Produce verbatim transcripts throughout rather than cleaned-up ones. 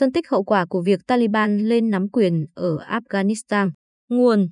Phân tích hậu quả của việc Taliban lên nắm quyền ở Afghanistan. Nguồn: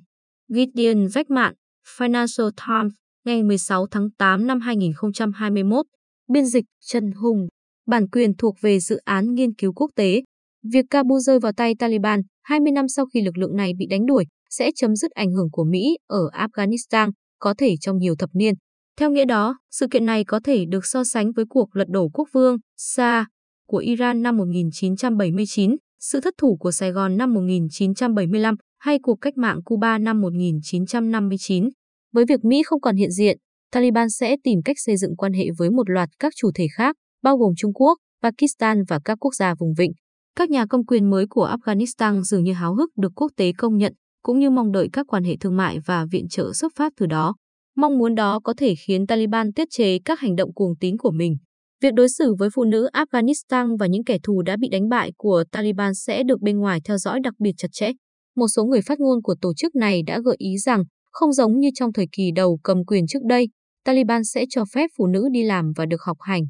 Gideon Rachman, Financial Times, ngày mười sáu tháng tám năm hai nghìn không trăm hai mươi mốt. Biên dịch: Trần Hùng. Bản quyền thuộc về dự án nghiên cứu quốc tế. Việc Kabul rơi vào tay Taliban hai mươi năm sau khi lực lượng này bị đánh đuổi sẽ chấm dứt ảnh hưởng của Mỹ ở Afghanistan, có thể trong nhiều thập niên. Theo nghĩa đó, sự kiện này có thể được so sánh với cuộc lật đổ quốc vương Shia của Iran năm một nghìn chín trăm bảy mươi chín, sự thất thủ của Sài Gòn năm một nghìn chín trăm bảy mươi lăm hay cuộc cách mạng Cuba năm một nghìn chín trăm năm mươi chín. Với việc Mỹ không còn hiện diện, Taliban sẽ tìm cách xây dựng quan hệ với một loạt các chủ thể khác, bao gồm Trung Quốc, Pakistan và các quốc gia vùng vịnh. Các nhà công quyền mới của Afghanistan dường như háo hức được quốc tế công nhận, cũng như mong đợi các quan hệ thương mại và viện trợ xuất phát từ đó. Mong muốn đó có thể khiến Taliban tiết chế các hành động cuồng tín của mình. Việc đối xử với phụ nữ Afghanistan và những kẻ thù đã bị đánh bại của Taliban sẽ được bên ngoài theo dõi đặc biệt chặt chẽ. Một số người phát ngôn của tổ chức này đã gợi ý rằng, không giống như trong thời kỳ đầu cầm quyền trước đây, Taliban sẽ cho phép phụ nữ đi làm và được học hành.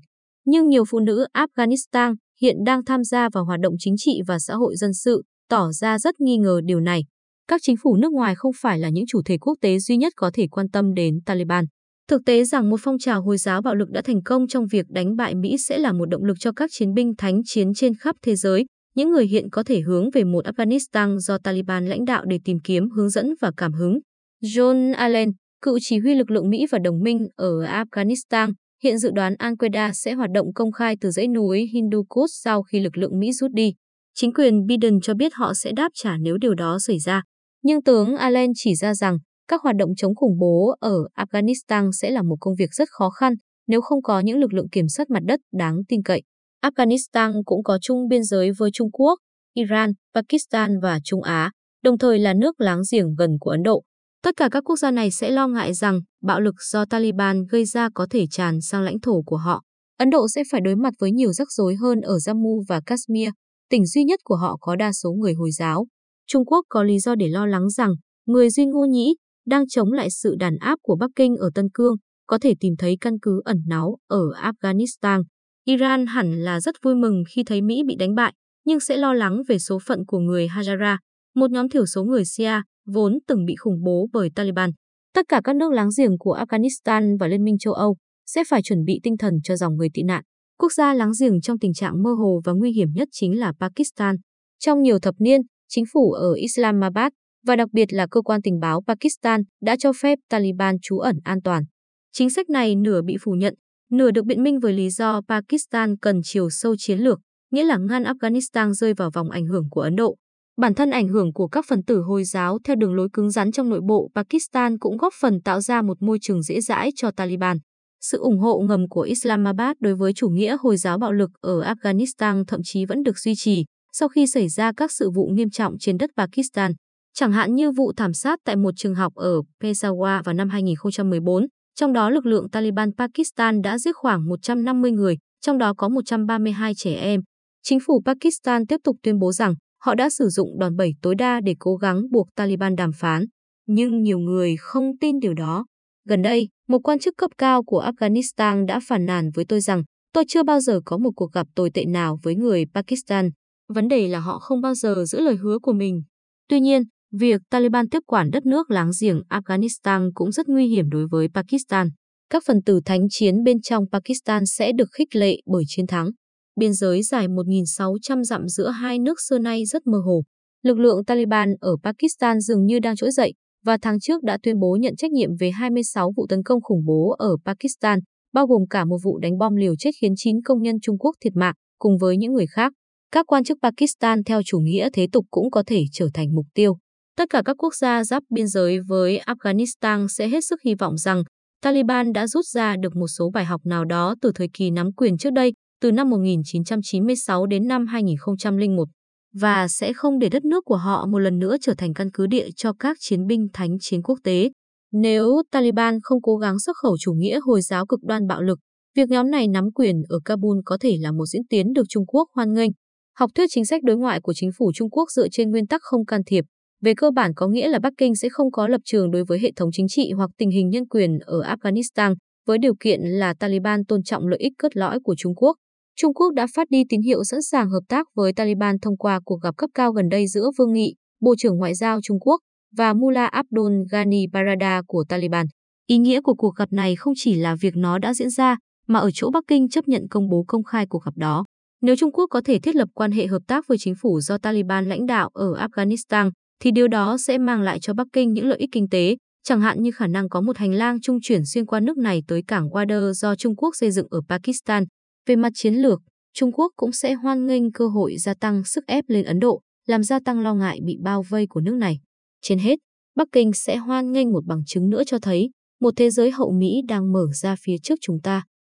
Nhưng nhiều phụ nữ Afghanistan hiện đang tham gia vào hoạt động chính trị và xã hội dân sự, tỏ ra rất nghi ngờ điều này. Các chính phủ nước ngoài không phải là những chủ thể quốc tế duy nhất có thể quan tâm đến Taliban. Thực tế rằng một phong trào Hồi giáo bạo lực đã thành công trong việc đánh bại Mỹ sẽ là một động lực cho các chiến binh thánh chiến trên khắp thế giới, những người hiện có thể hướng về một Afghanistan do Taliban lãnh đạo để tìm kiếm hướng dẫn và cảm hứng. John Allen, cựu chỉ huy lực lượng Mỹ và đồng minh ở Afghanistan, hiện dự đoán Al-Qaeda sẽ hoạt động công khai từ dãy núi Hindu Kush sau khi lực lượng Mỹ rút đi. Chính quyền Biden cho biết họ sẽ đáp trả nếu điều đó xảy ra. Nhưng tướng Allen chỉ ra rằng các hoạt động chống khủng bố ở Afghanistan sẽ là một công việc rất khó khăn nếu không có những lực lượng kiểm soát mặt đất đáng tin cậy. Afghanistan cũng có chung biên giới với Trung Quốc, Iran, Pakistan và Trung Á, đồng thời là nước láng giềng gần của Ấn Độ. Tất cả các quốc gia này sẽ lo ngại rằng bạo lực do Taliban gây ra có thể tràn sang lãnh thổ của họ. Ấn Độ sẽ phải đối mặt với nhiều rắc rối hơn ở Jammu và Kashmir, tỉnh duy nhất của họ có đa số người Hồi giáo. Trung Quốc có lý do để lo lắng rằng người Duy Ngô Nhĩ đang chống lại sự đàn áp của Bắc Kinh ở Tân Cương, có thể tìm thấy căn cứ ẩn náu ở Afghanistan. Iran hẳn là rất vui mừng khi thấy Mỹ bị đánh bại, nhưng sẽ lo lắng về số phận của người Hazara, một nhóm thiểu số người Shia vốn từng bị khủng bố bởi Taliban. Tất cả các nước láng giềng của Afghanistan và Liên minh châu Âu sẽ phải chuẩn bị tinh thần cho dòng người tị nạn. Quốc gia láng giềng trong tình trạng mơ hồ và nguy hiểm nhất chính là Pakistan. Trong nhiều thập niên, chính phủ ở Islamabad và đặc biệt là cơ quan tình báo Pakistan đã cho phép Taliban trú ẩn an toàn. Chính sách này nửa bị phủ nhận, nửa được biện minh với lý do Pakistan cần chiều sâu chiến lược, nghĩa là ngăn Afghanistan rơi vào vòng ảnh hưởng của Ấn Độ. Bản thân ảnh hưởng của các phần tử Hồi giáo theo đường lối cứng rắn trong nội bộ Pakistan cũng góp phần tạo ra một môi trường dễ dãi cho Taliban. Sự ủng hộ ngầm của Islamabad đối với chủ nghĩa Hồi giáo bạo lực ở Afghanistan thậm chí vẫn được duy trì sau khi xảy ra các sự vụ nghiêm trọng trên đất Pakistan, chẳng hạn như vụ thảm sát tại một trường học ở Peshawar vào năm hai nghìn không trăm mười bốn, trong đó lực lượng Taliban Pakistan đã giết khoảng một trăm năm mươi người, trong đó có một trăm ba mươi hai trẻ em. Chính phủ Pakistan tiếp tục tuyên bố rằng họ đã sử dụng đòn bẩy tối đa để cố gắng buộc Taliban đàm phán, nhưng nhiều người không tin điều đó. Gần đây, một quan chức cấp cao của Afghanistan đã phàn nàn với tôi rằng tôi chưa bao giờ có một cuộc gặp tồi tệ nào với người Pakistan. Vấn đề là họ không bao giờ giữ lời hứa của mình. Tuy nhiên, việc Taliban tiếp quản đất nước láng giềng Afghanistan cũng rất nguy hiểm đối với Pakistan. Các phần tử thánh chiến bên trong Pakistan sẽ được khích lệ bởi chiến thắng. Biên giới dài một nghìn sáu trăm dặm giữa hai nước xưa nay rất mơ hồ. Lực lượng Taliban ở Pakistan dường như đang trỗi dậy và tháng trước đã tuyên bố nhận trách nhiệm về hai mươi sáu vụ tấn công khủng bố ở Pakistan, bao gồm cả một vụ đánh bom liều chết khiến chín công nhân Trung Quốc thiệt mạng cùng với những người khác. Các quan chức Pakistan theo chủ nghĩa thế tục cũng có thể trở thành mục tiêu. Tất cả các quốc gia giáp biên giới với Afghanistan sẽ hết sức hy vọng rằng Taliban đã rút ra được một số bài học nào đó từ thời kỳ nắm quyền trước đây, từ năm một nghìn chín trăm chín mươi sáu đến năm hai nghìn không trăm lẻ một, và sẽ không để đất nước của họ một lần nữa trở thành căn cứ địa cho các chiến binh thánh chiến quốc tế. Nếu Taliban không cố gắng xuất khẩu chủ nghĩa Hồi giáo cực đoan bạo lực, việc nhóm này nắm quyền ở Kabul có thể là một diễn tiến được Trung Quốc hoan nghênh. Học thuyết chính sách đối ngoại của chính phủ Trung Quốc dựa trên nguyên tắc không can thiệp, về cơ bản có nghĩa là Bắc Kinh sẽ không có lập trường đối với hệ thống chính trị hoặc tình hình nhân quyền ở Afghanistan, với điều kiện là Taliban tôn trọng lợi ích cốt lõi của Trung Quốc. Trung Quốc đã phát đi tín hiệu sẵn sàng hợp tác với Taliban thông qua cuộc gặp cấp cao gần đây giữa Vương Nghị, Bộ trưởng Ngoại giao Trung Quốc, và Mullah Abdul Ghani Baradar của Taliban. Ý nghĩa của cuộc gặp này không chỉ là việc nó đã diễn ra, mà ở chỗ Bắc Kinh chấp nhận công bố công khai cuộc gặp đó. Nếu Trung Quốc có thể thiết lập quan hệ hợp tác với chính phủ do Taliban lãnh đạo ở Afghanistan, thì điều đó sẽ mang lại cho Bắc Kinh những lợi ích kinh tế, chẳng hạn như khả năng có một hành lang trung chuyển xuyên qua nước này tới cảng Gwadar do Trung Quốc xây dựng ở Pakistan. Về mặt chiến lược, Trung Quốc cũng sẽ hoan nghênh cơ hội gia tăng sức ép lên Ấn Độ, làm gia tăng lo ngại bị bao vây của nước này. Trên hết, Bắc Kinh sẽ hoan nghênh một bằng chứng nữa cho thấy một thế giới hậu Mỹ đang mở ra phía trước chúng ta.